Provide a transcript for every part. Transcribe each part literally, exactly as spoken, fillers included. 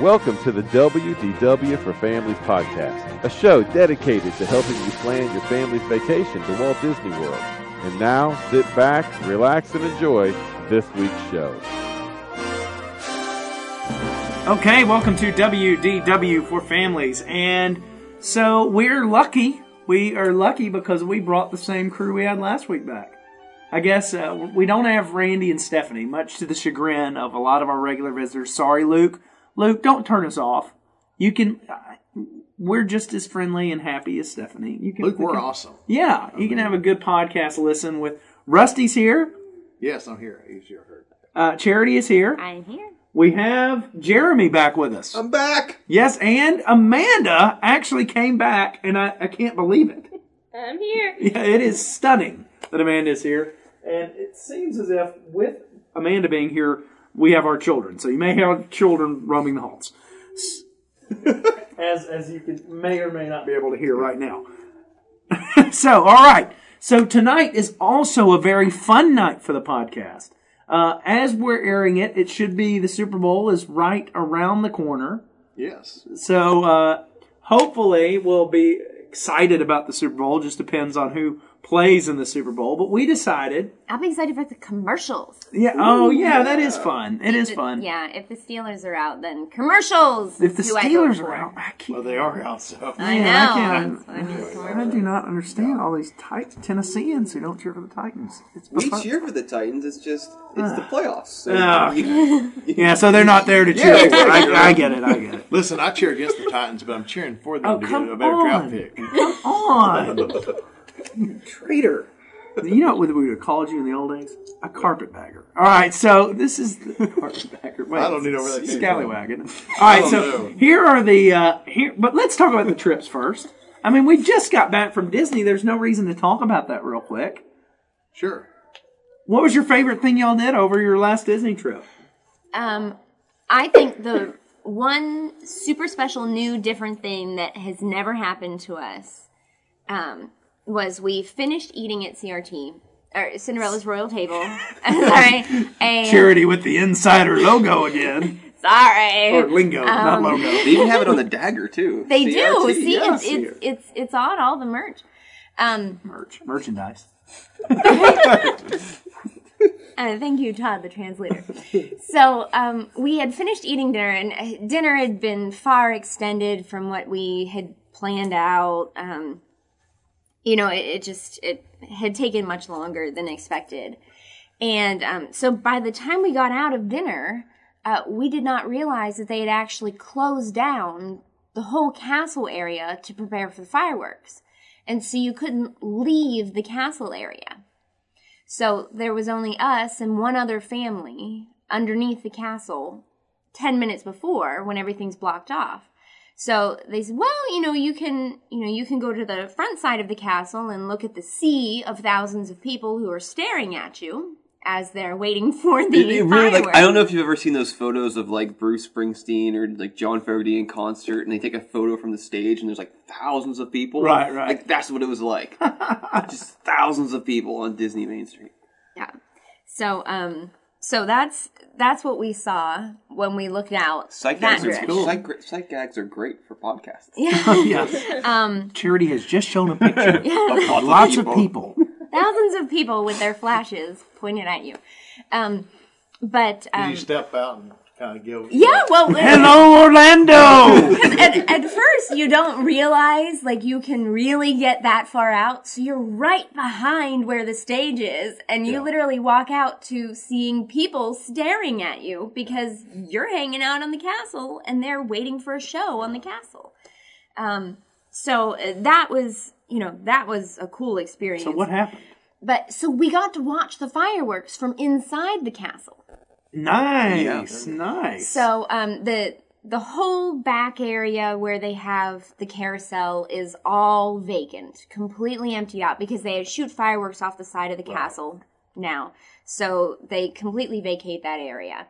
Welcome to the W D W for Families podcast, a show dedicated to helping you plan your family's vacation to Walt Disney World. And now, sit back, relax, and enjoy this week's show. Okay, welcome to W D W for Families. And so we're lucky. We are lucky because we brought the same crew we had last week back. I guess uh, we don't have Randy and Stephanie, much to the chagrin of a lot of our regular visitors. Sorry, Luke. Luke, don't turn us off. You can. Uh, we're just as friendly and happy as Stephanie. You can, Luke, we're can, awesome. Yeah, I'm you can have a good podcast listen with. Rusty's here. Yes, I'm here. He's here. Uh, Charity is here. I'm here. We have Jeremy back with us. I'm back. Yes, and Amanda actually came back, and I, I can't believe it. I'm here. Yeah, it is stunning that Amanda is here, and it seems as if with Amanda being here, we have our children, so you may have children roaming the halls, as as you can, may or may not be able to hear right now. So, all right. So tonight is also a very fun night for the podcast. Uh, as we're airing it, it should be the Super Bowl is right around the corner. Yes. So uh, hopefully we'll be excited about the Super Bowl. Just depends on who plays in the Super Bowl, but we decided. I'll be excited for the commercials. Yeah. Oh, yeah. That is fun. It is fun. Yeah. If the Steelers are out, then commercials. If the Steelers are out, I can't. Well, they are out. So I know. I, I, mean, I do not understand all these tight Tennesseans who don't cheer for the Titans. It's we cheer for the Titans. It's just it's uh, the playoffs. So uh, you, yeah. So they're not there to cheer. Yeah, for. I, I get it. I get it. Listen, I cheer against the Titans, but I'm cheering for them oh, to get a better on. draft pick. Come on. Traitor. You know what we would have called you in the old days? A carpetbagger. All right, so this is the carpetbagger. Wait, I don't need over that. Scallywag, isn't it? All right, so know. here are the, uh, here. but let's talk about the trips first. I mean, we just got back from Disney. There's no reason to talk about that real quick. Sure. What was your favorite thing y'all did over your last Disney trip? Um, I think the one super special, new, different thing that has never happened to us, um, was we finished eating at C R T, or Cinderella's Royal Table. Sorry. And Charity with the insider logo again. Sorry. Or lingo, um, not logo. They even have it on the dagger, too. They C R T, do. See, yeah, it's, it's, it's, it's on all the merch. Um, merch. Merchandise. Uh, thank you, Todd, the translator. So um, we had finished eating dinner, and dinner had been far extended from what we had planned out. Um You know, it, it just, it had taken much longer than expected. And um, so by the time we got out of dinner, uh, we did not realize that they had actually closed down the whole castle area to prepare for the fireworks. And so you couldn't leave the castle area. So there was only us and one other family underneath the castle ten minutes before, when everything's blocked off. So they said, well, you know, you can, you know, you can go to the front side of the castle and look at the sea of thousands of people who are staring at you as they're waiting for the it, it really, fireworks. Like, I don't know if you've ever seen those photos of like Bruce Springsteen or like John Fogerty in concert, and they take a photo from the stage, and there's like thousands of people. Right, right. Like that's what it was like. Just thousands of people on Disney Main Street. Yeah. So, um, so that's. That's what we saw when we looked out. Sight gags are cool. Sight gags are great for podcasts. Yeah. Yes. Um, Charity has just shown a picture yeah. of lots of people. Thousands of people with their flashes pointed at you. Um, but um, you step out and kind of go. Yeah. Well. Hello, Orlando. at, at first, you don't realize like you can really get that far out, so you're right behind where the stage is, and you yeah. literally walk out to seeing people staring at you because you're hanging out on the castle, and they're waiting for a show on the castle. Um, so that was, you know, that was a cool experience. So what happened? But so we got to watch the fireworks from inside the castle. Nice, yeah. nice. So um, the the whole back area where they have the carousel is all vacant, completely emptied out because they shoot fireworks off the side of the right. castle now. So they completely vacate that area.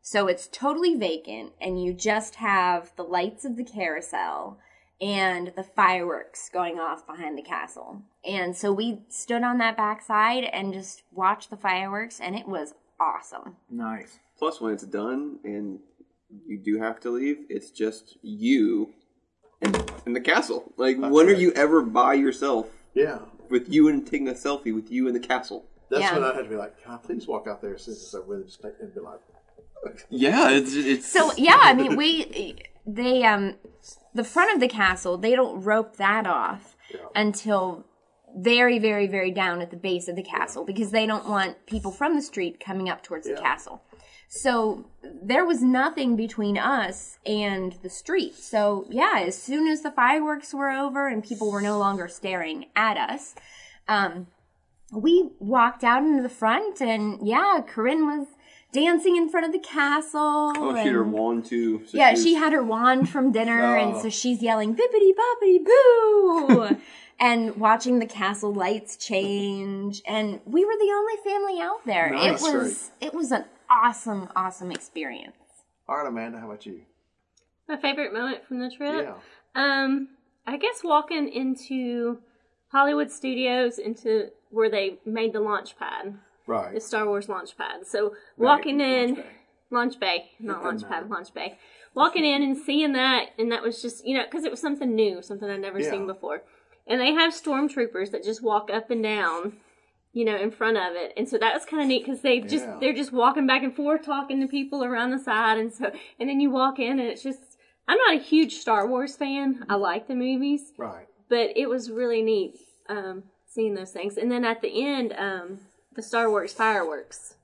So it's totally vacant, and you just have the lights of the carousel and the fireworks going off behind the castle. And so we stood on that backside and just watched the fireworks, and it was awesome. Nice. Plus, when it's done and you do have to leave. It's just you and, and the castle. Like, that's when right. are you ever by yourself? Yeah. With you and taking a selfie with you and the castle. That's yeah. when I had to be like, can I please walk out there since it's a really just and be like, yeah, it's, it's so yeah. I mean, we they um the front of the castle, they don't rope that off yeah. until very, very, very down at the base of the castle yeah. because they don't want people from the street coming up towards yeah. the castle. So there was nothing between us and the street. So yeah, as soon as the fireworks were over and people were no longer staring at us, um, we walked out into the front, and yeah, Corinne was dancing in front of the castle. Oh, and she had her wand, too. So yeah, she, was... she had her wand from dinner, oh. and so she's yelling, bippity-boppity-boo, and watching the castle lights change, and we were the only family out there. No, it was great. It was an awesome, awesome experience. All right, Amanda, how about you? My favorite moment from the trip? Yeah. Um, I guess walking into Hollywood Studios, into where they made the launch pad. Right. The Star Wars launch pad. So walking right. in, launch bay, launch bay not launch matter. pad, launch bay. Walking in and seeing that, and that was just, you know, because it was something new, something I'd never yeah. seen before. And they have stormtroopers that just walk up and down, you know, in front of it. And so that was kind of neat because they yeah. just, they're just walking back and forth, talking to people around the side. And so, and then you walk in and it's just, I'm not a huge Star Wars fan. I like the movies. Right. But it was really neat um, seeing those things. And then at the end, um, the Star Wars fireworks.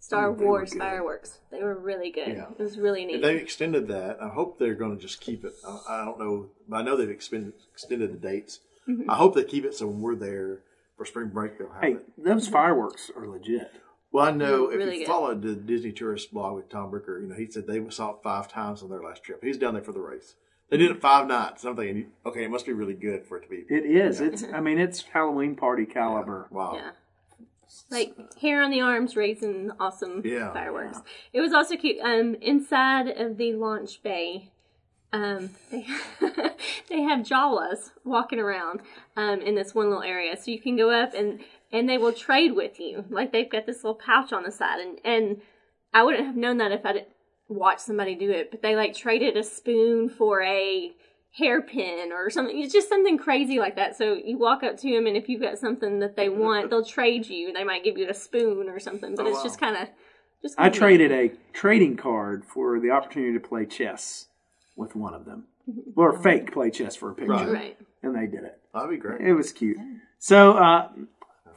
Star oh, Wars fireworks. They were really good. Yeah. It was really neat. And they extended that. I hope they're going to just keep it. I, I don't know. I know they've extended, extended the dates. Mm-hmm. I hope they keep it so when we're there for spring break, they'll have hey, it. Hey, those fireworks are legit. Well, I know if really you good. followed the Disney Tourist Blog with Tom Bricker, you know, he said they saw it five times on their last trip. He's down there for the race. They did it five nights. I'm thinking, okay, it must be really good for it to be. It is. You know? It's. I mean, it's Halloween party caliber. Yeah. Wow. Yeah. Like, hair on the arms, raising awesome yeah, fireworks. Yeah. It was also cute. Um, inside of the launch bay, um, they, they have Jawas walking around um, in this one little area. So you can go up, and, and they will trade with you. Like, they've got this little pouch on the side. And, and I wouldn't have known that if I didn't watch somebody do it. But they, like, traded a spoon for a hairpin or something. It's just something crazy like that. So you walk up to them, and if you've got something that they want, they'll trade you. They might give you a spoon or something, but oh, it's wow. just kind of just. I traded a trading card for the opportunity to play chess with one of them, or fake play chess for a picture, right? right. And they did it. That'd be great. It was cute. So, uh,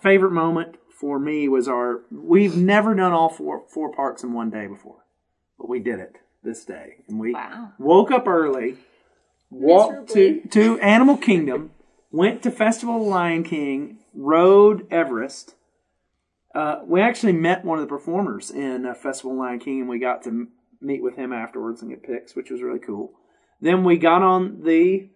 favorite moment for me was our. We've never done all four four parks in one day before, but we did it this day, and we wow. woke up early. Walked to, to Animal Kingdom, went to Festival of Lion King, rode Everest. Uh, we actually met one of the performers in uh, Festival of Lion King, and we got to m- meet with him afterwards and get pics, which was really cool. Then we got on the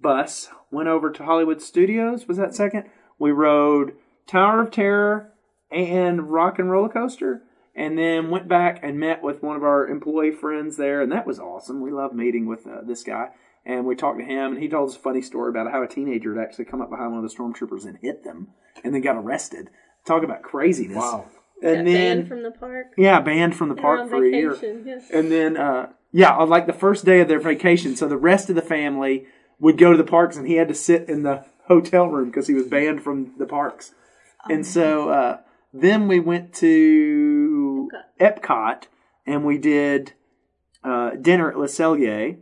bus, went over to Hollywood Studios, was that second? We rode Tower of Terror and Rock and Roller Coaster, and then went back and met with one of our employee friends there, and that was awesome. We love meeting with uh, this guy. And we talked to him, and he told us a funny story about how a teenager had actually come up behind one of the stormtroopers and hit them, and then got arrested. Talk about craziness! Wow! And yeah, then banned from the park. Yeah, banned from the park for vacation, a year. Yes. And then, uh, yeah, on like the first day of their vacation, so the rest of the family would go to the parks, and he had to sit in the hotel room because he was banned from the parks. Oh, and so uh, then we went to Epcot, Epcot and we did uh, dinner at Le Cellier.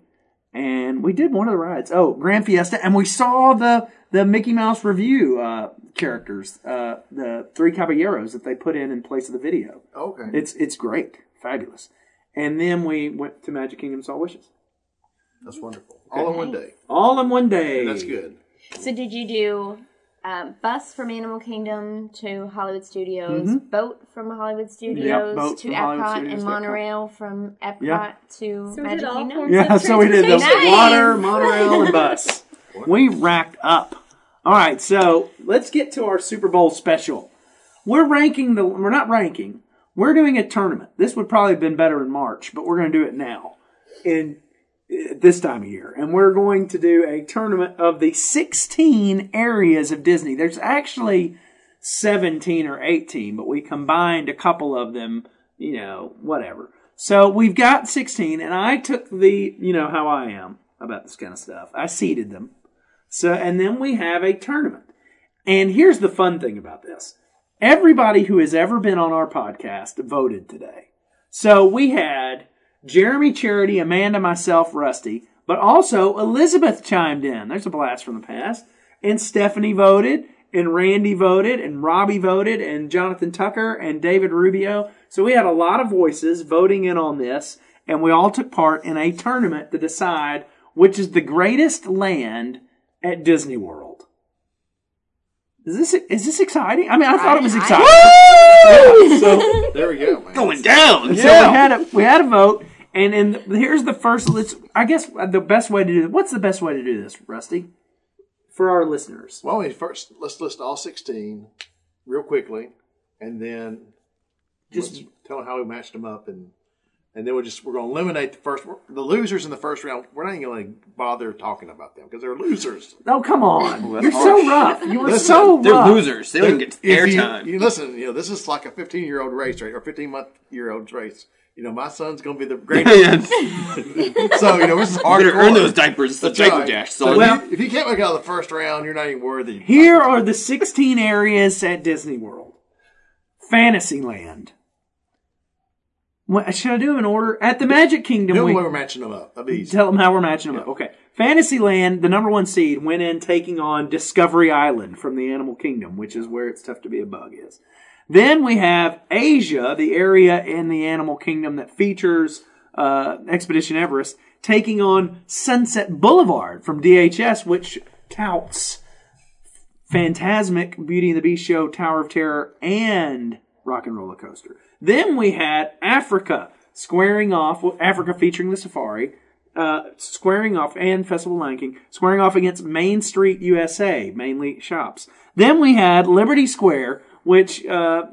And we did one of the rides. Oh, Grand Fiesta. And we saw the, the Mickey Mouse review uh, characters, uh, the three caballeros that they put in in place of the video. Okay. It's it's great. Fabulous. And then we went to Magic Kingdom, saw Wishes. That's wonderful. Good. All in one day. All in one day. That's good. So did you do um, bus from Animal Kingdom to Hollywood Studios, mm-hmm. boat from Hollywood Studios yep, to Epcot, Studios and monorail Epcot. From Epcot yeah. to so Magic Kingdom? Yeah, so we did the nice. water, monorail, and bus. We racked up. All right, so let's get to our Super Bowl special. We're ranking the. We're not ranking. We're doing a tournament. This would probably have been better in March, but we're going to do it now, in this time of year. And we're going to do a tournament of the sixteen areas of Disney. There's actually seventeen or eighteen, but we combined a couple of them, you know, whatever. So we've got sixteen, and I took the, you know how I am about this kind of stuff. I seeded them. So, and then we have a tournament. And here's the fun thing about this. Everybody who has ever been on our podcast voted today. So we had Jeremy, Charity, Amanda, myself, Rusty, but also Elizabeth chimed in. There's a blast from the past. And Stephanie voted, and Randy voted, and Robbie voted, and Jonathan Tucker, and David Rubio. So we had a lot of voices voting in on this, and we all took part in a tournament to decide which is the greatest land at Disney World. Is this is this exciting? I mean, I thought I, it was exciting. I, yeah, so there we go, man. Going down. Yeah. So we had a we had a vote, and and here's the first. Let's. I guess the best way to do. What's the best way to do this, Rusty? For our listeners. Well, we first let's list all sixteen real quickly, and then just we'll tell them how we matched them up, and and then we'll just we're going to eliminate the first the losers in the first round. We're not even going to bother talking about them because they're losers. Oh, come on! Well, you're harsh. So rough. You were so rough. They're losers. They don't get airtime. You, you listen, you know this is like a fifteen-year-old race, right, or fifteen-month-year-old race. You know, my son's going to be the greatest. So, you know, this is hard to earn those diapers. The Jacob Dash. So, well, if you can't make out of the first round, you're not even worthy. Here are the sixteen areas at Disney World. Fantasyland. What, should I do them in order? At the Magic Kingdom. Tell them how we're matching them up. That'd be easy. Tell them how we're matching them yeah. up. Okay. Fantasyland, the number one seed, went in taking on Discovery Island from the Animal Kingdom, which is where It's Tough to Be a Bug is. Then we have Asia, the area in the Animal Kingdom that features uh, Expedition Everest, taking on Sunset Boulevard from D H S, which touts Fantasmic, Beauty and the Beast Show, Tower of Terror, and Rock and Roller Coaster. Then we had Africa, squaring off, Africa featuring the Safari, uh, squaring off, and Festival of Lion King, squaring off against Main Street U S A, mainly shops. Then we had Liberty Square, which uh,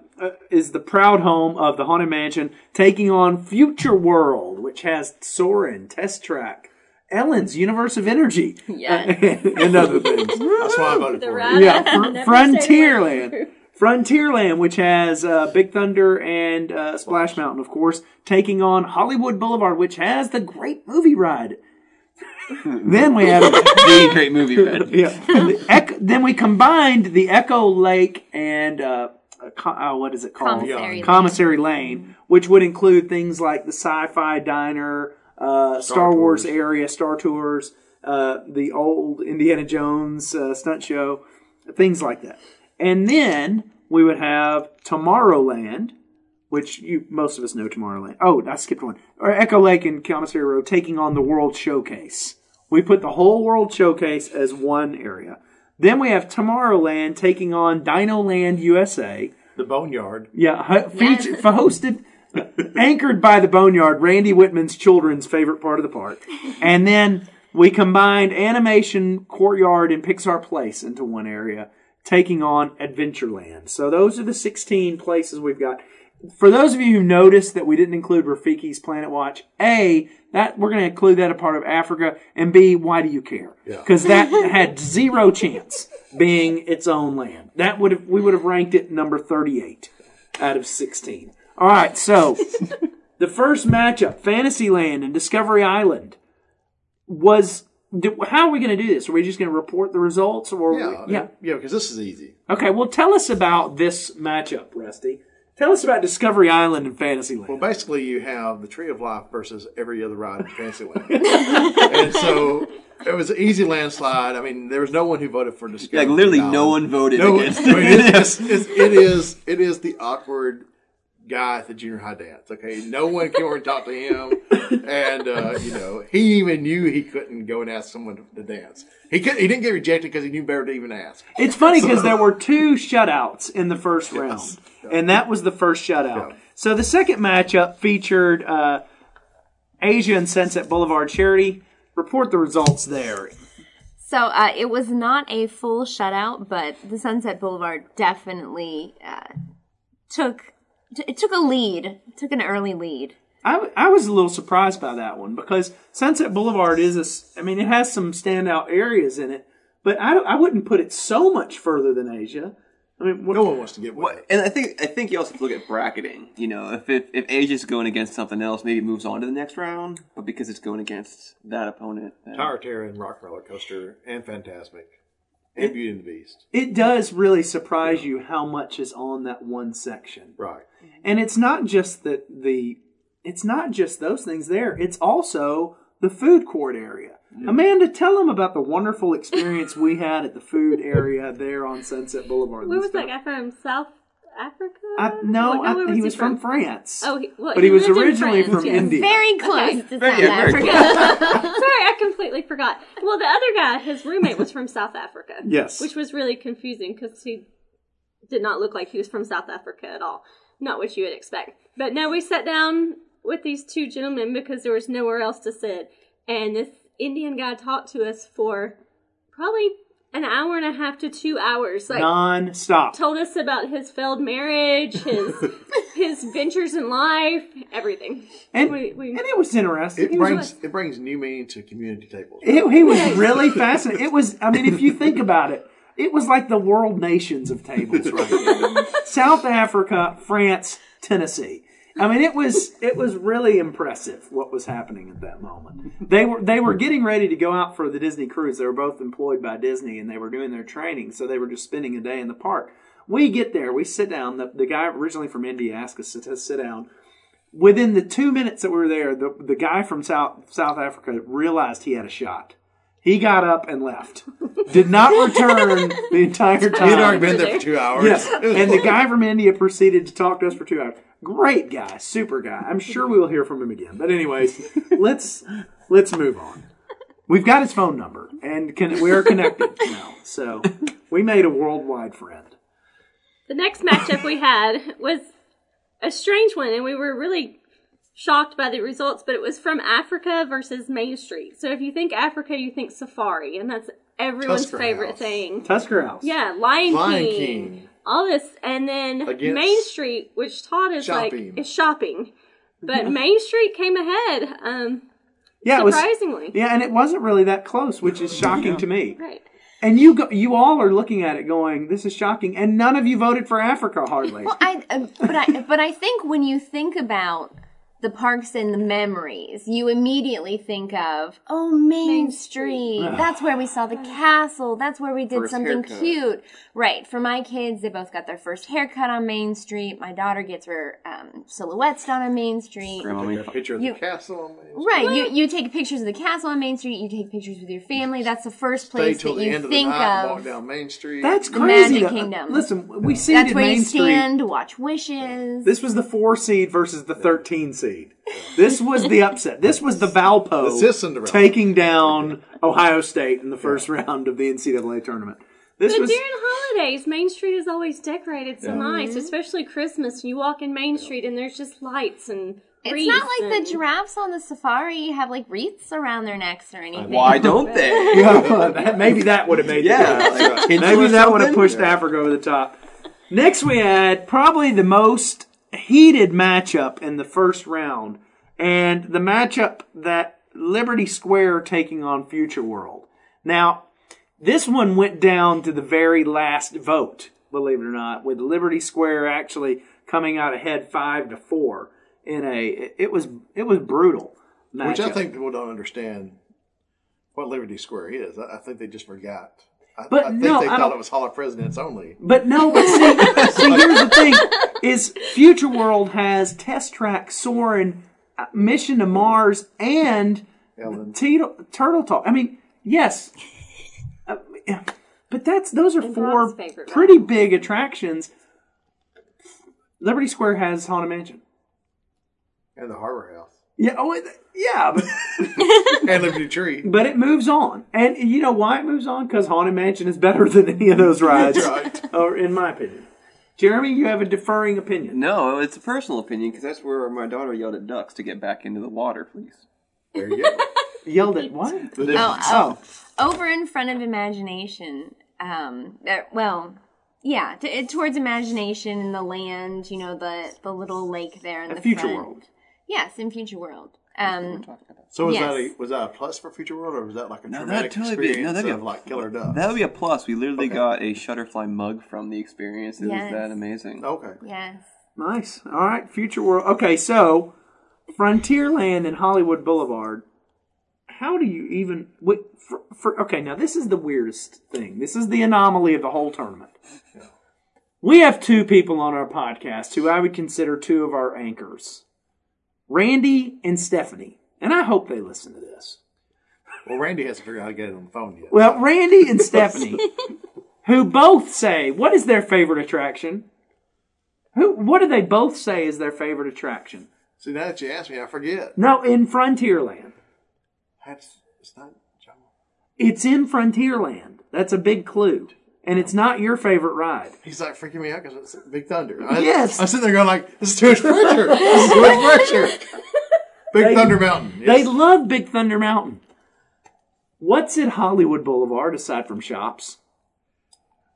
is the proud home of the Haunted Mansion, taking on Future World, which has Soarin', Test Track, Ellen's Universe of Energy, yes. and, and other things. That's why I voted for it. Yeah, fr- Frontierland. Frontierland, which has uh, Big Thunder and uh, Splash Mountain, of course, taking on Hollywood Boulevard, which has the great movie ride. Then we had the great movie bed. Yeah. The echo, then we combined the Echo Lake and uh, uh, what is it called? Commissary, yeah. Commissary Lane. Lane, which would include things like the Sci-Fi Diner, uh, Star, Star Wars Tours. area, Star Tours, uh, the old Indiana Jones uh, stunt show, things like that. And then we would have Tomorrowland, which you most of us know Tomorrowland. Oh, I skipped one. Or Echo Lake and Commissary Road taking on the World Showcase. We put the whole World Showcase as one area. Then we have Tomorrowland taking on Dinoland U S A. The Boneyard. Yeah, ho- yes. feature, hosted, anchored by the Boneyard, Randy Whitman's children's favorite part of the park. And then we combined Animation Courtyard and Pixar Place into one area, taking on Adventureland. So those are the sixteen places we've got. For those of you who noticed that we didn't include Rafiki's Planet Watch, A, that we're going to include that a part of Africa, and B, why do you care? Because yeah. that had zero chance being its own land. That would have, we would have ranked it number thirty-eight out of sixteen. All right, so the first matchup, Fantasyland and Discovery Island, was... How are we going to do this? Are we just going to report the results? Or yeah, we, yeah, yeah, because this is easy. Okay, well, tell us about this matchup, Rusty. Tell us about Discovery Island and Fantasyland. Well, basically, you have the Tree of Life versus every other ride in Fantasyland. And so it was an easy landslide. I mean, there was no one who voted for Discovery. Like, literally, no one voted no against one, it. I mean, it's, it's, it's, it, is, it is the awkward guy at the junior high dance, okay? No one came over and talked to him. And, uh, you know, he even knew he couldn't go and ask someone to dance. He could, he didn't get rejected because he knew better to even ask. It's funny because so. there were two shutouts in the first yes. round, yeah. and that was the first shutout. Yeah. So the second matchup featured uh, Asia and Sunset Boulevard. Charity, report the results there. So uh, it was not a full shutout, but the Sunset Boulevard definitely uh, took t- it took a lead, it took an early lead. I, I was a little surprised by that one because Sunset Boulevard is a, I mean, it has some standout areas in it, but I, I wouldn't put it so much further than Asia. I mean, what, no one wants to get wet. And I think I think you also have to look at bracketing. You know, if it, if Asia's going against something else, maybe it moves on to the next round. But because it's going against that opponent, then... Tower of Terror and Rock and Roller Coaster and Fantasmic and it, Beauty and the Beast. It does really surprise yeah. you how much is on that one section, right? And it's not just that the it's not just those things there. It's also the food court area. Yeah. Amanda, tell them about the wonderful experience we had at the food area there on Sunset Boulevard. Where was that guy from? South Africa? I, no, I, was he was he from? from France. Oh, he, well, but he, he was originally France, from yes. India. Very close okay, to very, South yeah, Africa. Sorry, I completely forgot. Well, the other guy, his roommate, was from South Africa. Yes, which was really confusing because he did not look like he was from South Africa at all. Not what you would expect. But no, we sat down with these two gentlemen because there was nowhere else to sit, and this Indian guy talked to us for probably an hour and a half to two hours. Like, non-stop. Told us about his failed marriage, his his ventures in life, everything. And, we, we, and it was interesting. It, it brings was, it brings new meaning to community tables. Right? It, he was really fascinating. It was, I mean, if you think about it, it was like the world nations of tables right now. South Africa, France, Tennessee. I mean, it was it was really impressive what was happening at that moment. They were they were getting ready to go out for the Disney cruise. They were both employed by Disney, and they were doing their training, so they were just spending a day in the park. We get there. We sit down. The, the guy originally from India asked us to sit down. Within the two minutes that we were there, the, the guy from South, South Africa realized he had a shot. He got up and left. Did not return the entire time. He had already been there for two hours. Yes, and the guy from India proceeded to talk to us for two hours. Great guy, super guy. I'm sure we will hear from him again. But anyways, let's let's move on. We've got his phone number, and can, we are connected now. So we made a worldwide friend. The next matchup we had was a strange one, and we were really shocked by the results, but it was from Africa versus Main Street. So if you think Africa, you think safari, and that's everyone's Tusker favorite House. thing. Tusker House. Yeah, Lion, Lion King. King. All this, and then Against Main Street, which Todd is shopping. like, is shopping. But yeah. Main Street came ahead, um, yeah, surprisingly. It was, yeah, and it wasn't really that close, which is shocking yeah. to me. Right. And you go, you all are looking at it going, this is shocking, and none of you voted for Africa, hardly. Well, I, uh, but, I, but I think when you think about the parks and the memories, you immediately think of, oh, Main, Main Street. Street. That's where we saw the castle. That's where we did first something haircut. cute. Right. For my kids, they both got their first haircut on Main Street. My daughter gets her um, silhouettes done on Main Street. Grandma made a picture of you, the castle on Main Street. Right. You, you take pictures of the castle on Main Street. You take pictures with your family. That's the first place Stay till that the you end think of. The night, of walk down Main Street. That's crazy. Magic Kingdom. Listen, we see Main Street. That's where you stand, watch wishes. This was the four seed versus the thirteen seed. This was the upset. This was the Valpo taking down Ohio State in the first yeah. round of the N C double A tournament. This but was... during holidays, Main Street is always decorated so yeah. nice, especially Christmas. You walk in Main yeah. Street and there's just lights and it's wreaths. It's not like and... the giraffes on the safari have like wreaths around their necks or anything. Why don't they? yeah, maybe that would have made yeah, the like maybe that would have pushed yeah. Africa over the top. Next we had probably the most heated matchup in the first round, and the matchup that Liberty Square taking on Future World. Now, this one went down to the very last vote, believe it or not, with Liberty Square actually coming out ahead five to four in a it was it was brutal matchup. Which I think people don't understand what Liberty Square is. I think they just forgot. I, but I think no, they I thought it was Hall of Presidents only. But no, but see, so here's the thing, is Future World has Test Track, Soarin', Mission to Mars, and T- Turtle Talk. I mean, yes, uh, but that's those are and four pretty ride. big attractions. Liberty Square has Haunted Mansion. And the Harbor House. Yeah, oh, it, yeah. But, and Liberty Tree. But it moves on. And you know why it moves on? Because Haunted Mansion is better than any of those rides. That's right. Or, in my opinion. Jeremy, you have a deferring opinion. No, it's a personal opinion, because that's where my daughter yelled at ducks to get back into the water, please. There you go. Yelled at what? The oh, oh, over in front of imagination. Um, uh, well... Yeah, t- towards imagination and the land, you know, the, the little lake there in the Future front. World. Yes, in Future World. Um, so is yes. that a, was that a plus for Future World, or was that like a no, traumatic totally experience be, no, that'd be a, of like killer ducks? That would be a plus. We literally okay. got a Shutterfly mug from the experience. It yes. was that amazing. Okay. Yes. Nice. All right, Future World. Okay, so Frontierland and Hollywood Boulevard. How do you even? What, for, for, okay, now this is the weirdest thing. This is the anomaly of the whole tournament. Yeah. We have two people on our podcast who I would consider two of our anchors, Randy and Stephanie, and I hope they listen to this. Well, Randy hasn't figured out how to get it on the phone yet. Well, Randy and Stephanie, who both say, what is their favorite attraction? Who? What do they both say is their favorite attraction? See, now that you ask me, I forget. No, in Frontierland. That's, it's not Jungle. It's in Frontierland. That's a big clue. And it's not your favorite ride. He's like freaking me out because it's Big Thunder. I, yes. I'm sitting there going like, this is too much pressure. This is too much pressure. Big they, Thunder Mountain. Yes. They love Big Thunder Mountain. What's at Hollywood Boulevard aside from shops?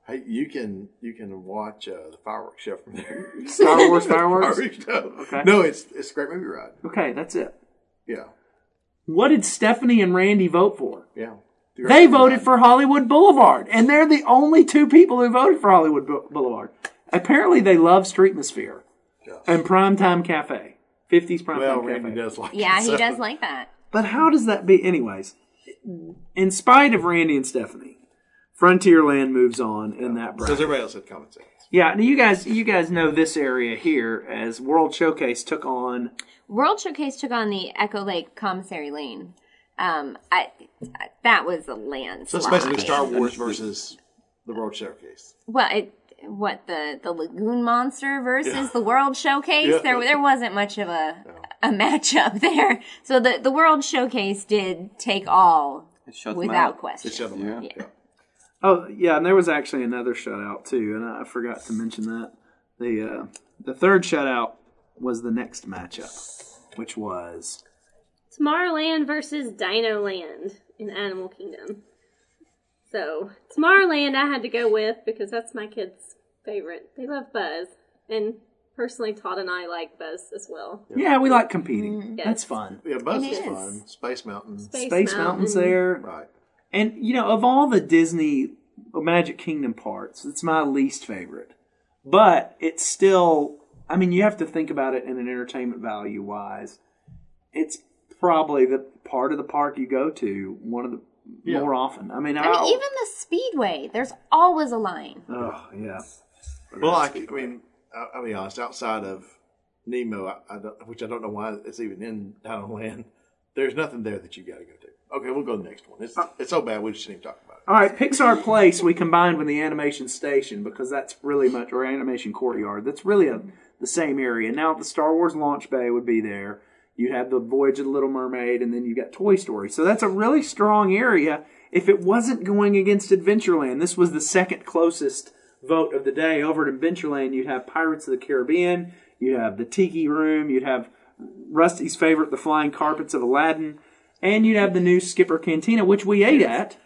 Hey, you can you can watch uh, the fireworks show from there. Star Wars fireworks? Fireworks show. Okay. No, it's, it's a great movie ride. Okay, that's it. Yeah. What did Stephanie and Randy vote for? Yeah. They voted for Hollywood Boulevard, and they're the only two people who voted for Hollywood Boulevard. Apparently, they love Streetmosphere yes. and Primetime Cafe, fifties Primetime well, Cafe. Randy does like yeah, it, so. He does like that. But how does that be? Anyways, in spite of Randy and Stephanie, Frontierland moves on yeah. in that bracket. Because everybody else had common sense. Yeah, you guys, you guys know this area here as World Showcase took on... World Showcase took on the Echo Lake Commissary Lane. Um, I, I that was a landslide. So it's basically Star Wars versus the World Showcase. Well, it what the, the Lagoon Monster versus yeah. the World Showcase. Yeah. There there wasn't much of a no. a matchup there. So the, the World Showcase did take all without question. It shut them out. Yeah. Yeah. Oh yeah, and there was actually another shutout too, and I forgot to mention that the uh, the third shutout was the next matchup, which was. Tomorrowland versus Dino Land in Animal Kingdom. So, Tomorrowland I had to go with because that's my kids' favorite. They love Buzz. And personally, Todd and I like Buzz as well. Yeah, yeah we like competing. Mm-hmm. Yes. That's fun. Yeah, Buzz is, is fun. Space Mountain. Space, Space Mountain's there. Right. And, you know, of all the Disney Magic Kingdom parts, it's my least favorite. But it's still, I mean, you have to think about it in an entertainment value-wise. It's probably the part of the park you go to one of the yeah. more often. I mean, I mean even the Speedway, there's always a line. Oh yeah. Well, I, I mean, I'll be honest. Outside of Nemo, I, I don't, which I don't know why it's even in Dinoland, there's nothing there that you got to go to. Okay, we'll go to the next one. It's uh, it's so bad we just didn't talk about it. All right, Pixar Place we combined with the Animation Station because that's really much or Animation Courtyard. That's really a, the same area. Now the Star Wars Launch Bay would be there. You have the Voyage of the Little Mermaid, and then you got Toy Story. So that's a really strong area. If it wasn't going against Adventureland, this was the second closest vote of the day. Over at Adventureland, you'd have Pirates of the Caribbean, you'd have the Tiki Room, you'd have Rusty's favorite, the Flying Carpets of Aladdin, and you'd have the new Skipper Cantina, which we ate at.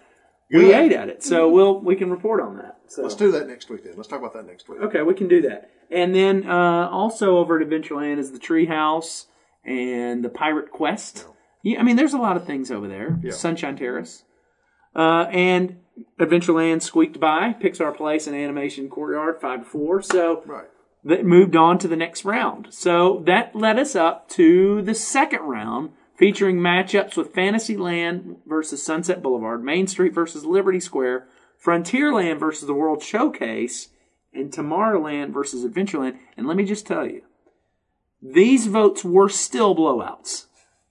Good. We ate at it, so we'll we can report on that. So. Let's do that next week then. Let's talk about that next week. Okay, we can do that. And then uh, also over at Adventureland is the Treehouse. And the Pirate Quest. No. Yeah, I mean, there's a lot of things over there. Yeah. Sunshine Terrace. Uh, and Adventureland squeaked by. Pixar Place and Animation Courtyard, five to four. So right. that moved on to the next round. So that led us up to the second round, featuring matchups with Fantasyland versus Sunset Boulevard, Main Street versus Liberty Square, Frontierland versus the World Showcase, and Tomorrowland versus Adventureland. And let me just tell you, these votes were still blowouts.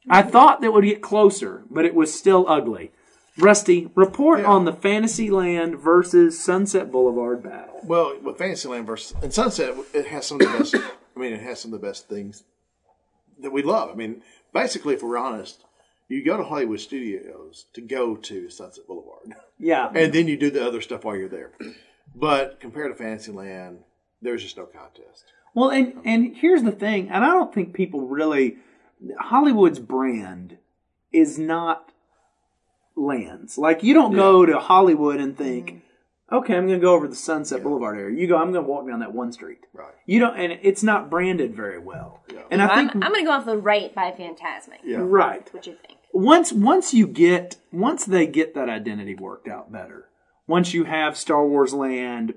I thought that would get closer, but it was still ugly. Rusty, report yeah. on the Fantasyland versus Sunset Boulevard battle. Well, with Fantasyland versus and Sunset, it has some of the best. I mean, it has some of the best things that we love. I mean, basically, if we're honest, you go to Hollywood Studios to go to Sunset Boulevard. Yeah, and then you do the other stuff while you're there. But compared to Fantasyland, there's just no contest. Well, and, and here's the thing, and I don't think people really, Hollywood's brand is not lands. Like, you don't yeah. go to Hollywood and think, okay, I'm going to go over the Sunset yeah. Boulevard area. You go, I'm going to walk down that one street. Right. You don't, and it's not branded very well. Yeah. And well, I think I'm, I'm going to go off the right by Fantasmic. Yeah. Right. What do you think? Once once you get once they get that identity worked out better. Once you have Star Wars Land,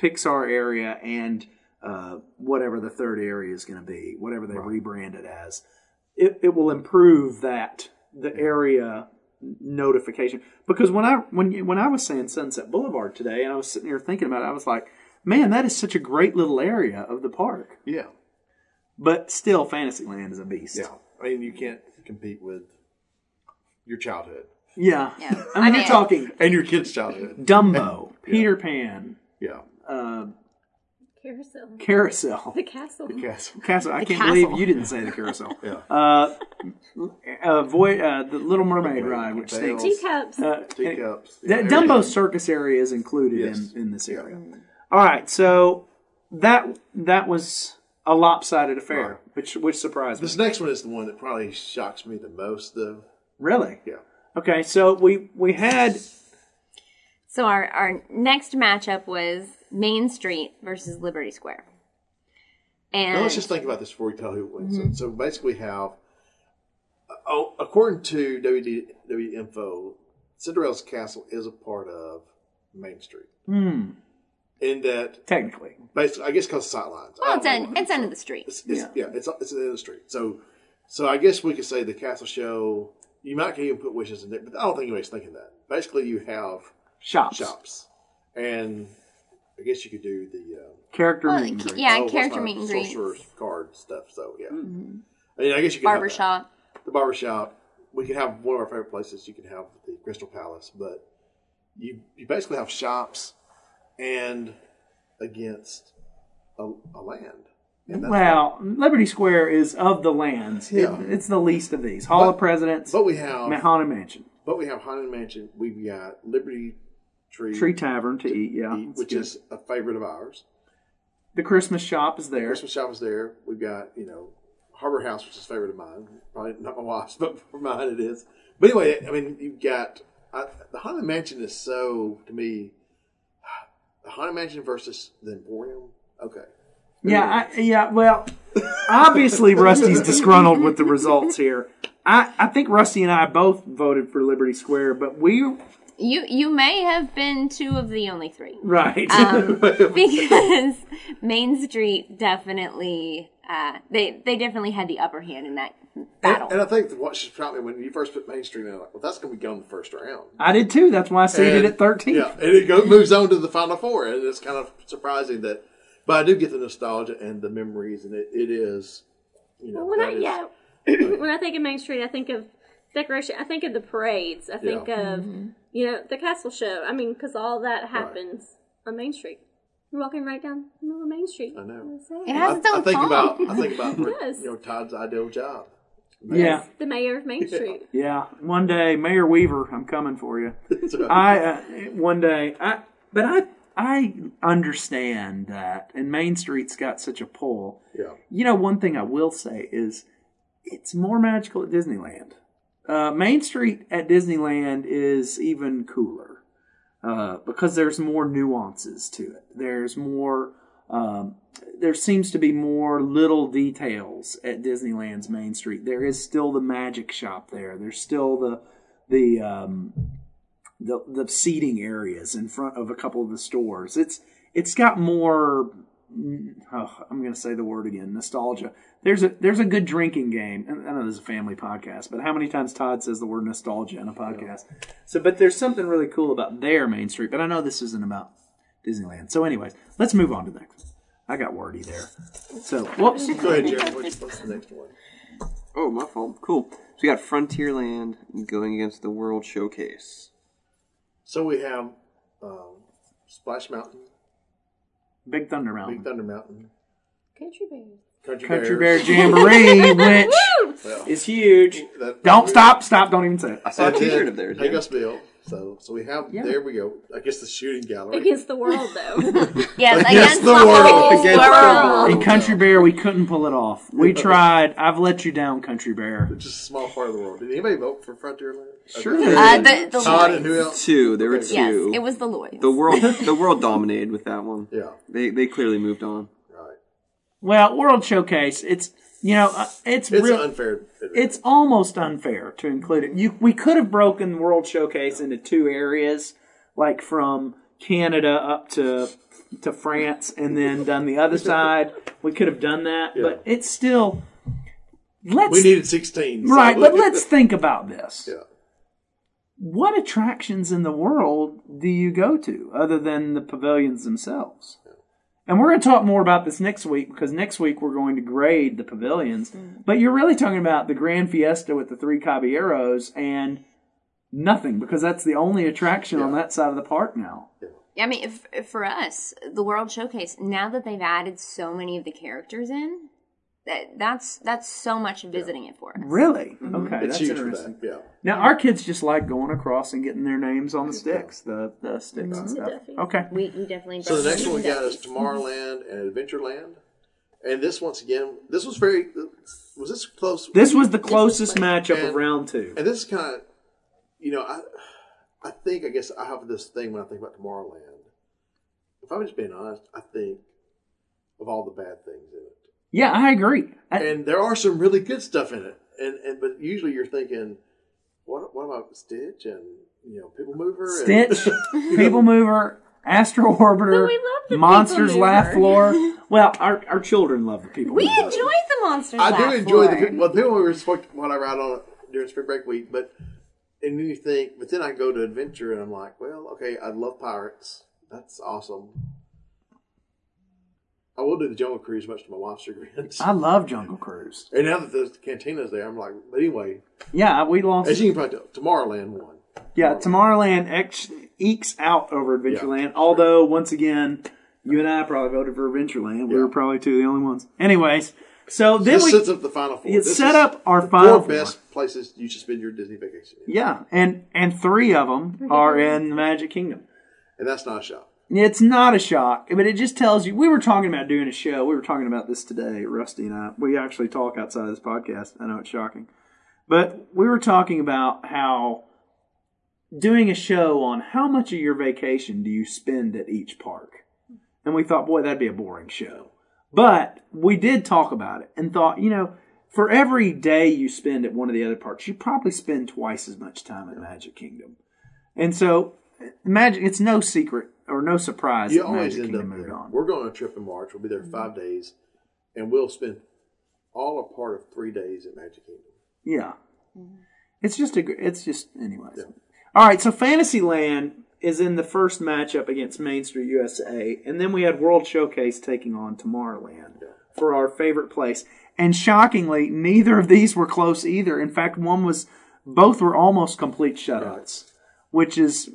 Pixar area, and uh, whatever the third area is going to be, whatever they right. rebrand it as, it, it will improve that the area. Notification, because when I when when I was saying Sunset Boulevard today, and I was sitting here thinking about it, I was like, "Man, that is such a great little area of the park." Yeah, but still, Fantasyland is a beast. Yeah, I mean, you can't compete with your childhood. Yeah, yeah. I mean, I mean, you're talking and your kids' childhood. Dumbo, and, yeah. Peter Pan, yeah, uh, Carousel, Carousel, the castle, the castle, castle. I the can't castle. believe you didn't say the Carousel. yeah. Uh, Uh, void, uh, the Little Mermaid ride, which stays. Teacups. Uh, Teacups. Yeah, Dumbo Circus area is included yes. in, in this area. Yeah. All right, so that that was a lopsided affair, right. which which surprised this me. This next one is the one that probably shocks me the most, though. Really? Yeah. Okay, so we, we had... So our, our next matchup was Main Street versus Liberty Square. And now let's just think about this before we tell who wins. Mm-hmm. So, so basically how... Oh, according to W D W Info, Cinderella's Castle is a part of Main Street. Mm. In that, technically, basically, I guess because of sightlines. Well, it's end, it's end of the street. It's, it's, yeah. yeah, it's it's end of the street. So, so I guess we could say the Castle Show. You might even put Wishes in there, but I don't think anybody's thinking that. Basically, you have shops, shops, and I guess you could do the uh, character well, meet and greet. Yeah, oh, character meet and greet, sorcerer's card stuff. So yeah, mm-hmm. I mean, I guess you could barbershop. The barbershop, we can have one of our favorite places. You can have the Crystal Palace, but you you basically have shops and against a, a land. Well, right. Liberty Square is of the lands. Yeah. It, it's the least of these. Hall but, of Presidents, but we have Haunted Mansion. But we have Haunted Mansion. We've got Liberty Tree Tree Tavern to, to eat, yeah, eat, which good. is a favorite of ours. The Christmas shop is there. The Christmas shop is there. We've got you know. Harbor House, which is a favorite of mine. Probably not my wife's, but for mine it is. But anyway, I mean, you've got... I, the Haunted Mansion is so, to me... The Haunted Mansion versus the Emporium? Okay. Yeah, I, yeah. well, obviously Rusty's disgruntled with the results here. I, I think Rusty and I both voted for Liberty Square, but we... You you may have been two of the only three. Right. Um, because Main Street definitely... Uh, they they definitely had the upper hand in that battle. And, and I think what shocked me when you first put Main Street in, I'm like, well, that's going to be gone the first round. I did too. That's why I seeded it thirteen. Yeah, and it goes, moves on to the Final Four. And it's kind of surprising that, but I do get the nostalgia and the memories, and it, it is, you know. Well, when I, is, yeah, uh, when I think of Main Street, I think of decoration. I think of the parades. I think yeah. of, mm-hmm. you know, the Castle Show. I mean, because all that happens right. on Main Street. You're walking right down the middle of Main Street. I know. It has its own I, I think about I think about you know, Todd's ideal job. Mayor. Yeah, the mayor of Main Street. Yeah, one day, Mayor Weaver, I'm coming for you. Right. I uh, one day, I but I I understand that, and Main Street's got such a pull. Yeah. You know, one thing I will say is, it's more magical at Disneyland. Uh, Main Street at Disneyland is even cooler. Uh, because there's more nuances to it. There's more, um, there seems to be more little details at Disneyland's Main Street. There is still the magic shop there. There's still the the um, the, the seating areas in front of a couple of the stores. It's it's got more. Oh, I'm going to say the word again. Nostalgia. There's a there's a good drinking game. I know this is a family podcast, but how many times Todd says the word nostalgia in a podcast? Yeah. So, but there's something really cool about their Main Street. But I know this isn't about Disneyland. So, anyways, let's move on to the next one. I got wordy there. So, whoops. Go ahead, Jerry. What's the next one? Oh, my fault. Cool. So we got Frontierland going against the World Showcase. So we have um, Splash Mountain. Big Thunder Mountain. Big Thunder Mountain. Country Bear. Country, Country Bear Jamboree, which well, is huge. That, that don't movie. stop, stop, don't even say it. I saw and a t-shirt of theirs. Take us, Bill. So, so we have, yeah. there we go. I guess the shooting gallery. Against the world, though. Yes, against, against the world. Against the world. In Country Bear, we couldn't pull it off. We tried. I've let you down, Country Bear. It's just a small part of the world. Did anybody vote for Frontierland? Sure. Uh, the the Todd and who else? Two. There okay. were two. Yes, it was the Lloyds. The world, the world dominated with that one. Yeah. They, they clearly moved on. Right. Well, World Showcase, it's... You know, uh, it's it's real, unfair. It's almost unfair to include it. You, we could have broken World Showcase yeah. into two areas, like from Canada up to to France, and then done the other side. We could have done that, yeah. but it's still. Let's, we needed sixteen, so right? But let's think about this. Yeah. What attractions in the world do you go to other than the pavilions themselves? And we're going to talk more about this next week because next week we're going to grade the pavilions. Mm. But you're really talking about the Grand Fiesta with the three Caballeros and nothing because that's the only attraction yeah. on that side of the park now. Yeah, I mean, if, if for us, the World Showcase, now that they've added so many of the characters in, that, that's that's so much visiting yeah. it for us. Really? Mm-hmm. Okay, it's that's interesting. That. Yeah. Now, yeah. our kids just like going across and getting their names on the sticks, the, the sticks and stuff. Okay. We, we definitely so the next one we got is Tomorrowland and Adventureland. And this, once again, this was very, was this close? This was the closest matchup and, of round two. And this is kind of, you know, I I think, I guess I have this thing when I think about Tomorrowland. If I'm just being honest, I think of all the bad things in it. Yeah, I agree. I, and there are some really good stuff in it. And, and but usually you're thinking, What, what about Stitch and, you know, People Mover? And, Stitch, you know, People Mover, Astro Orbiter, Monsters Laugh Floor. Well, our our children love the People we Mover. We enjoy the Monsters Laugh Floor. I do enjoy floor. the well, People Mover is what I ride on during spring break week. But and then you think, but then I go to Adventure and I'm like, well, okay, I love Pirates. That's awesome. I will do the Jungle Cruise much to my wife's chagrin. I love Jungle Cruise. And now that the cantina's there, I'm like, but anyway. Yeah, we lost. As you can probably tell, Tomorrowland won. Yeah, Tomorrowland, Tomorrowland ex- ekes out over Adventureland. Yeah, although, right. once again, you and I probably voted for Adventureland. We yeah. were probably two of the only ones. Anyways, so then this we... This sets up the Final Four. It set up our Final Four. The best places you should spend your Disney vacation. Yeah, and, and three of them are in the Magic Kingdom. And that's not a shock. It's not a shock, but it just tells you. We were talking about doing a show. We were talking about this today, Rusty and I. We actually talk outside of this podcast. I know it's shocking. But we were talking about how doing a show on how much of your vacation do you spend at each park. And we thought, boy, that'd be a boring show. But we did talk about it and thought, you know, for every day you spend at one of the other parks, you probably spend twice as much time at Magic Kingdom. And so, Magic, it's no secret. Or no surprise. You always end up there. On. We're going on a trip in March. We'll be there mm-hmm. five days, and we'll spend all a part of three days at Magic Kingdom. Yeah, mm-hmm. it's just a. It's just anyways. Yeah. All right. So Fantasyland is in the first matchup against Main Street U S A, and then we had World Showcase taking on Tomorrowland yeah. for our favorite place. And shockingly, neither of these were close either. In fact, one was. Both were almost complete shutouts, yeah. which is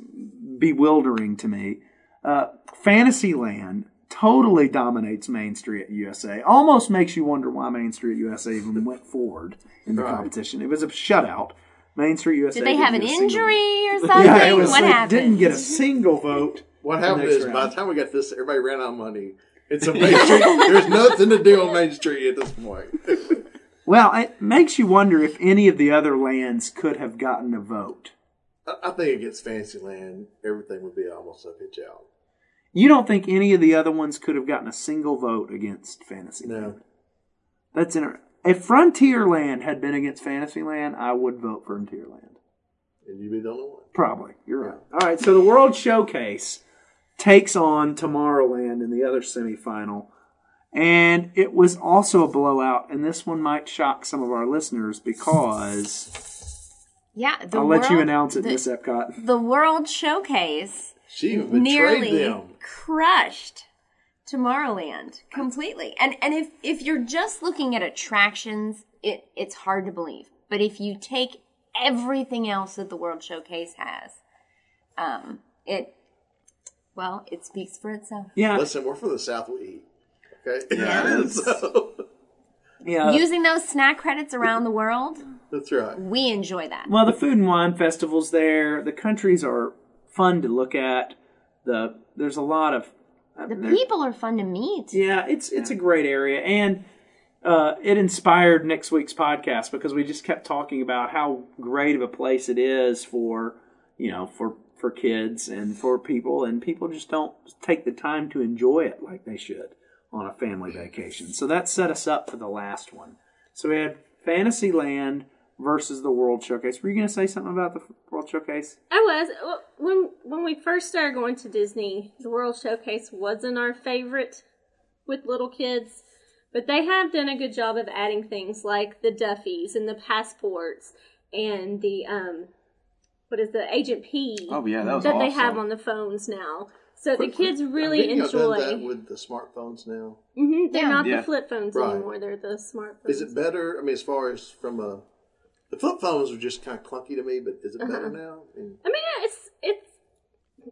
bewildering to me. Uh, Fantasyland totally dominates Main Street U S A. Almost makes you wonder why Main Street U S A even went forward in the right. competition. It was a shutout. Main Street U S A. Did they have an injury or something? Yeah, it was, what happened? Didn't get a single vote. What happened is round. By the time we got this, everybody ran out of money. It's a Main Street. There's nothing to do on Main Street at this point. Well, it makes you wonder if any of the other lands could have gotten a vote. I, I think against Fantasyland, everything would be almost a pitch out. You don't think any of the other ones could have gotten a single vote against Fantasyland? No. That's interesting. If Frontierland had been against Fantasyland, I would vote for Frontierland. And you'd be the only one? Probably. You're right. Yeah. All right, so the World Showcase takes on Tomorrowland in the other semifinal. And it was also a blowout, and this one might shock some of our listeners because... Yeah, the I'll world, let you announce it, the, Miss Epcot. The World Showcase... She nearly them. crushed Tomorrowland completely. And and if, if you're just looking at attractions, it, it's hard to believe. But if you take everything else that the World Showcase has, um, it, well, it speaks for itself. Yeah. Listen, we're from the South, we eat. Okay? Yeah. So. Yeah. Using those snack credits around the world... That's right. We enjoy that. Well, the food and wine festival's there. The countries are fun to look at. The There's a lot of... The there, people are fun to meet. Yeah, it's it's yeah. a great area. And uh, it inspired next week's podcast because we just kept talking about how great of a place it is for, you know, for... for kids and for people, and people just don't take the time to enjoy it like they should on a family vacation. So that set us up for the last one. So we had Fantasyland versus the World Showcase. Were you going to say something about the World Showcase? I was. When when we first started going to Disney, the World Showcase wasn't our favorite with little kids, but they have done a good job of adding things like the Duffies and the passports and the... um. What is the Agent P? Oh yeah, that was that awesome. They have on the phones now. So but, the kids really enjoy that with the smartphones now. Mm-hmm. They're yeah. not yeah. the flip phones right. anymore; they're the smartphones. Is it better? I mean, as far as from a the flip phones are just kind of clunky to me, but is it uh-huh. better now? I mean, I mean yeah, it's it's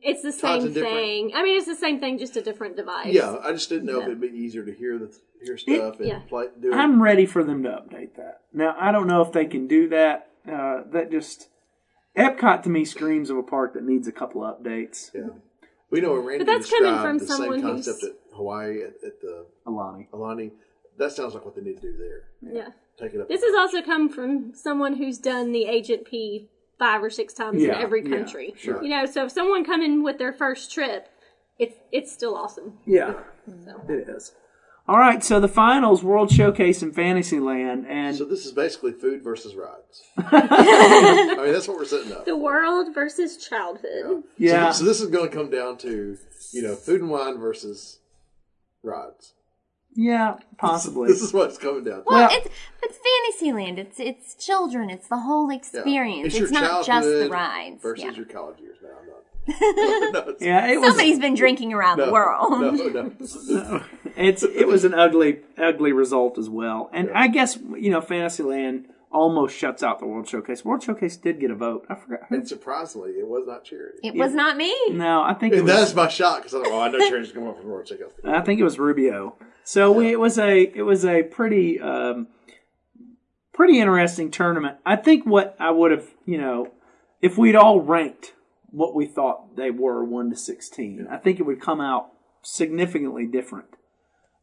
it's the same thing. I mean, it's the same thing, just a different device. Yeah, I just didn't know yeah. if it'd be easier to hear the hear stuff it, and yeah. play. Do it. I'm ready for them to update that. Now, I don't know if they can do that. Uh, that just Epcot, to me, screams of a park that needs a couple of updates. Yeah. We know when Randy described the same concept who's... at Hawaii, at, at the... Alani. Alani. That sounds like what they need to do there. Yeah. yeah. Take it up. This has also come from someone who's done the Agent P five or six times yeah. in every country. Yeah, sure. You know, so if someone come in with their first trip, it's, it's still awesome. Yeah. So. It is. All right, so the finals, World Showcase in Fantasyland. And so this is basically food versus rides. I mean, that's what we're setting up. The world versus childhood. Yeah. yeah. So, so this is going to come down to, you know, food and wine versus rides. Yeah, possibly. This, this is what it's coming down to. Well, well it's, it's Fantasyland. It's it's children. It's the whole experience. Yeah. It's, it's not just the rides. Versus yeah. your college years now. I'm not. no, yeah, it somebody's was, been drinking around no, the world. No, no. no, it's it was an ugly, ugly result as well. And yeah. I guess you know, Fantasyland almost shuts out the World Showcase. World Showcase did get a vote. I forgot. And surprisingly, it was not Charity. It, it was not me. No, I think it that's my shock because I thought, oh, I know Charity's going up for World Showcase. I think it was Rubio. So yeah. we, it was a it was a pretty um, pretty interesting tournament. I think what I would have you know if we'd all ranked what we thought they were, one to sixteen. Yeah. I think it would come out significantly different.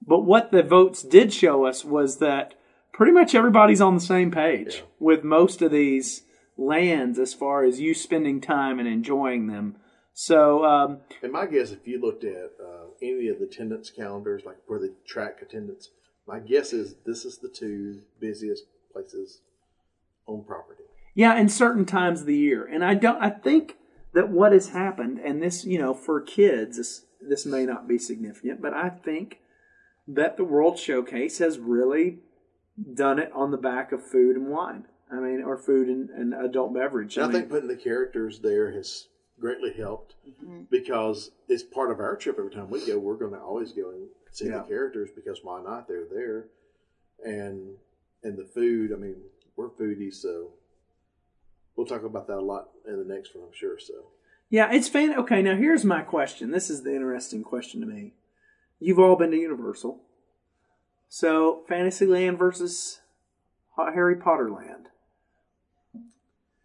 But what the votes did show us was that pretty much everybody's on the same page yeah. with most of these lands as far as you spending time and enjoying them. So, um, and my guess, if you looked at uh, any of the attendance calendars, like for the track attendance, my guess is this is the two busiest places on property. Yeah, in certain times of the year. And I don't, I think... that what has happened, and this, you know, for kids, this, this may not be significant, but I think that the World Showcase has really done it on the back of food and wine. I mean, or food and, and adult beverage. I, I mean, think putting the characters there has greatly helped mm-hmm. because it's part of our trip. Every time we go, we're going to always go and see yeah. the characters because why not? They're there. And, and the food, I mean, we're foodies, so... We'll talk about that a lot in the next one, I'm sure. So, yeah, it's fan. Okay, now here's my question. This is the interesting question to me. You've all been to Universal, so Fantasyland versus Harry Potter Land.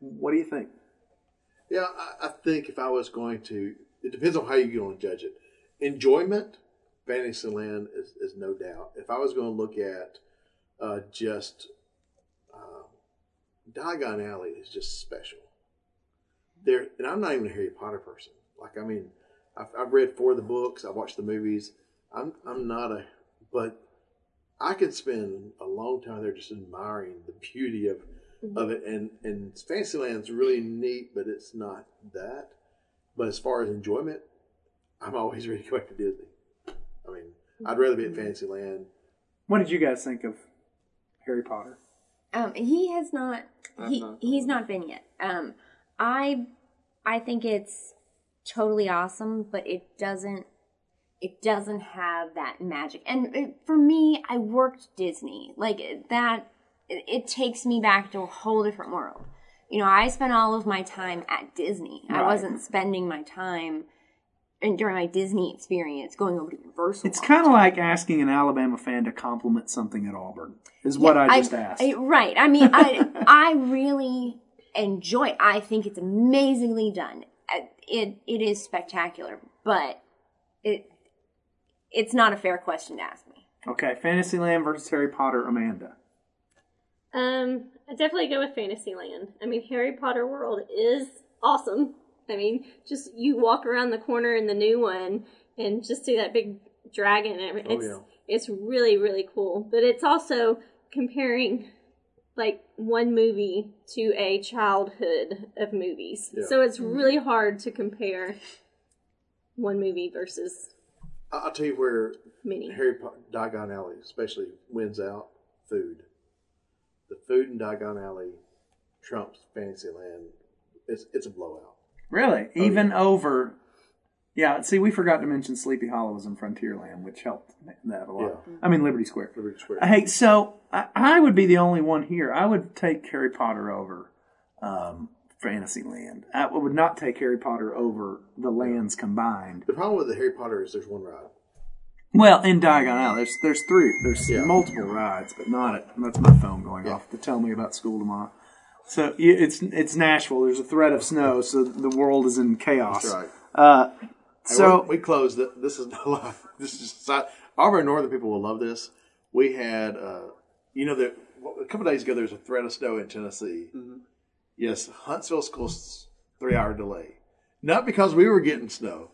What do you think? Yeah, I, I think if I was going to, it depends on how you're going to judge it. Enjoyment, Fantasyland is, is no doubt. If I was going to look at uh, just Diagon Alley is just special. There, and I'm not even a Harry Potter person. Like, I mean, I've, I've read four of the books. I've watched the movies. I'm, I'm not a, but I could spend a long time there just admiring the beauty of, mm-hmm. of it. And and Fantasyland's really neat, but it's not that. But as far as enjoyment, I'm always ready to go back to Disney. I mean, I'd rather be at Fantasyland. What did you guys think of Harry Potter? Um, he has not. He, not he's not been yet. Um, I I think it's totally awesome, but it doesn't it doesn't have that magic. And it, for me, I worked Disney like that. It, it takes me back to a whole different world. You know, I spent all of my time at Disney. Right. I wasn't spending my time and during my Disney experience, going over to Universal. It's kind of like asking an Alabama fan to compliment something at Auburn, is yeah, what I just I, asked. I, right. I mean, I I really enjoy it. I think it's amazingly done. It It is spectacular, but it it's not a fair question to ask me. Okay, Fantasyland versus Harry Potter, Amanda. Um, I definitely go with Fantasyland. I mean, Harry Potter World is awesome. I mean, just you walk around the corner in the new one and just see that big dragon. It's, oh, yeah. It's really, really cool. But it's also comparing, like, one movie to a childhood of movies. Yeah. So it's really hard to compare one movie versus I'll tell you where many. Harry Potter, Diagon Alley especially wins out, food. The food in Diagon Alley trumps Fantasyland. It's it's a blowout. Really? Oh, Even yeah. over... Yeah, see, we forgot to mention Sleepy Hollow was in Frontierland, which helped that a lot. Yeah. I mean, Liberty Square. Liberty Square. Hey, so I, I would be the only one here. I would take Harry Potter over um, Fantasyland. I would not take Harry Potter over the lands combined. The problem with the Harry Potter is there's one ride. Well, in Diagon Alley, there's there's three. There's yeah. multiple rides, but not it. That's my phone going yeah. off to tell me about school tomorrow. So it's it's Nashville. There's a threat of snow, so the world is in chaos. That's right. Uh, so hey, we closed. The, this is not live. This is all of our northern people will love this. We had, uh, you know, the, a couple of days ago there was a threat of snow in Tennessee. Mm-hmm. Yes, Huntsville school's three-hour delay, not because we were getting snow.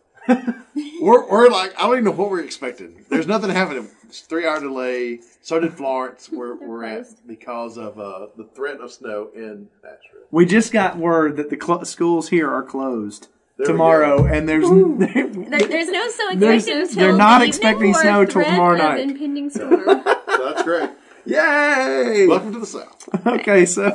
we're, we're like, I don't even know what we're expecting. There's nothing happening. It's a three-hour delay. So did Florence. We're, we're at because of uh, the threat of snow in Nashville. We just got word that the cl- schools here are closed there tomorrow, and there's there, there's no snow expected. They're not the expecting snow till tomorrow night. Impending storm. So that's great. Yay! Welcome to the South. Okay, so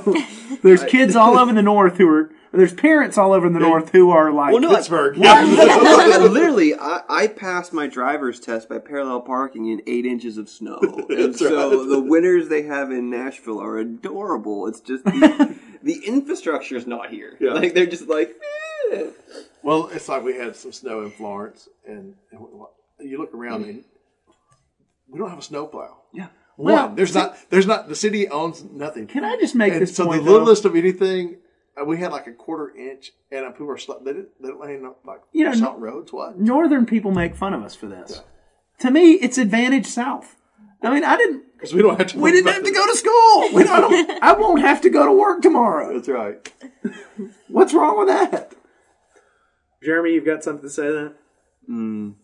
there's kids all over the North who are. There's parents all over in the north who are like well, no, Pittsburgh. I, well, literally, I, I passed my driver's test by parallel parking in eight inches of snow. And so right. the winters they have in Nashville are adorable. It's just the, the infrastructure is not here. Yeah. Like they're just like, eh. Well, it's like we had some snow in Florence, and, and you look around mm-hmm. and we don't have a snowplow. Yeah. One. Well, there's not. There's not. The city owns nothing. Can I just make and this so point? So the littlest though, of anything. We had like a quarter inch, and people were sl- they didn't they didn't know, like you know salt roads. What northern people make fun of us for this? Yeah. To me, it's advantage south. I mean, I didn't because we don't have to. We didn't have this. to go to school. We don't. I won't have to go to work tomorrow. That's right. What's wrong with that? Jeremy, you've got something to say to that? Mm.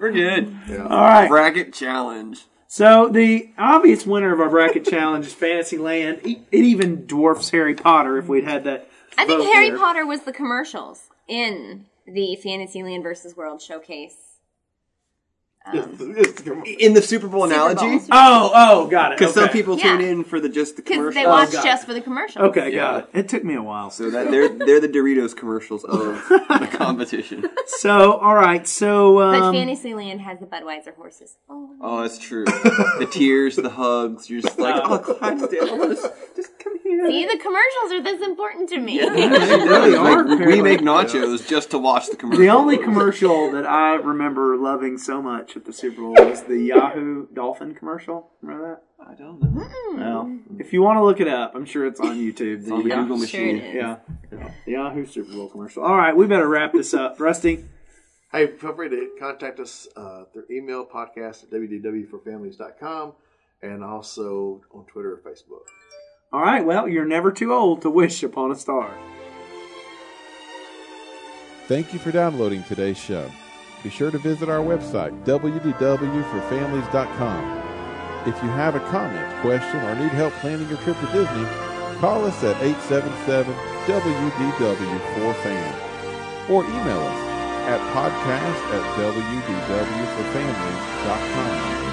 We're good. Yeah. All right, bracket challenge. So the obvious winner of our bracket challenge is Fantasyland. It even dwarfs Harry Potter if we'd had that. I think Harry there. Potter was the commercials in the Fantasyland versus World showcase. Um, it's, it's the in the Super Bowl Super analogy? Bowl, Super oh, Bowl. oh, got it. Because okay. some people yeah. tune in for the just the commercials. Because they watch oh, just it. for the commercials. Okay, got yeah. it. It took me a while. So that they're they're the Doritos commercials of the competition. So, all right, so... Um, but Fantasyland has the Budweiser horses. Oh, oh that's true. The tears, the hugs, you're just like, oh, Clydesdale, just, just come here. See, the commercials are this important to me. Yeah, they really are. Like, we make nachos just to watch the commercials. The only commercial that I remember loving so much at the Super Bowl was the Yahoo Dolphin commercial. Remember that? I don't know. Well, if you want to look it up, I'm sure it's on YouTube. It's on the Google machine. Sure yeah. yeah. The Yahoo Super Bowl commercial. All right, we better wrap this up. Rusty? Hey, feel free to contact us uh, through email, podcast at w d w for families dot com, and also on Twitter or Facebook. All right, well, you're never too old to wish upon a star. Thank you for downloading today's show. Be sure to visit our website, w d w for families dot com. If you have a comment, question, or need help planning your trip to Disney, call us at eight seven seven W D W four FAM or email us at podcast at w d w for families dot com.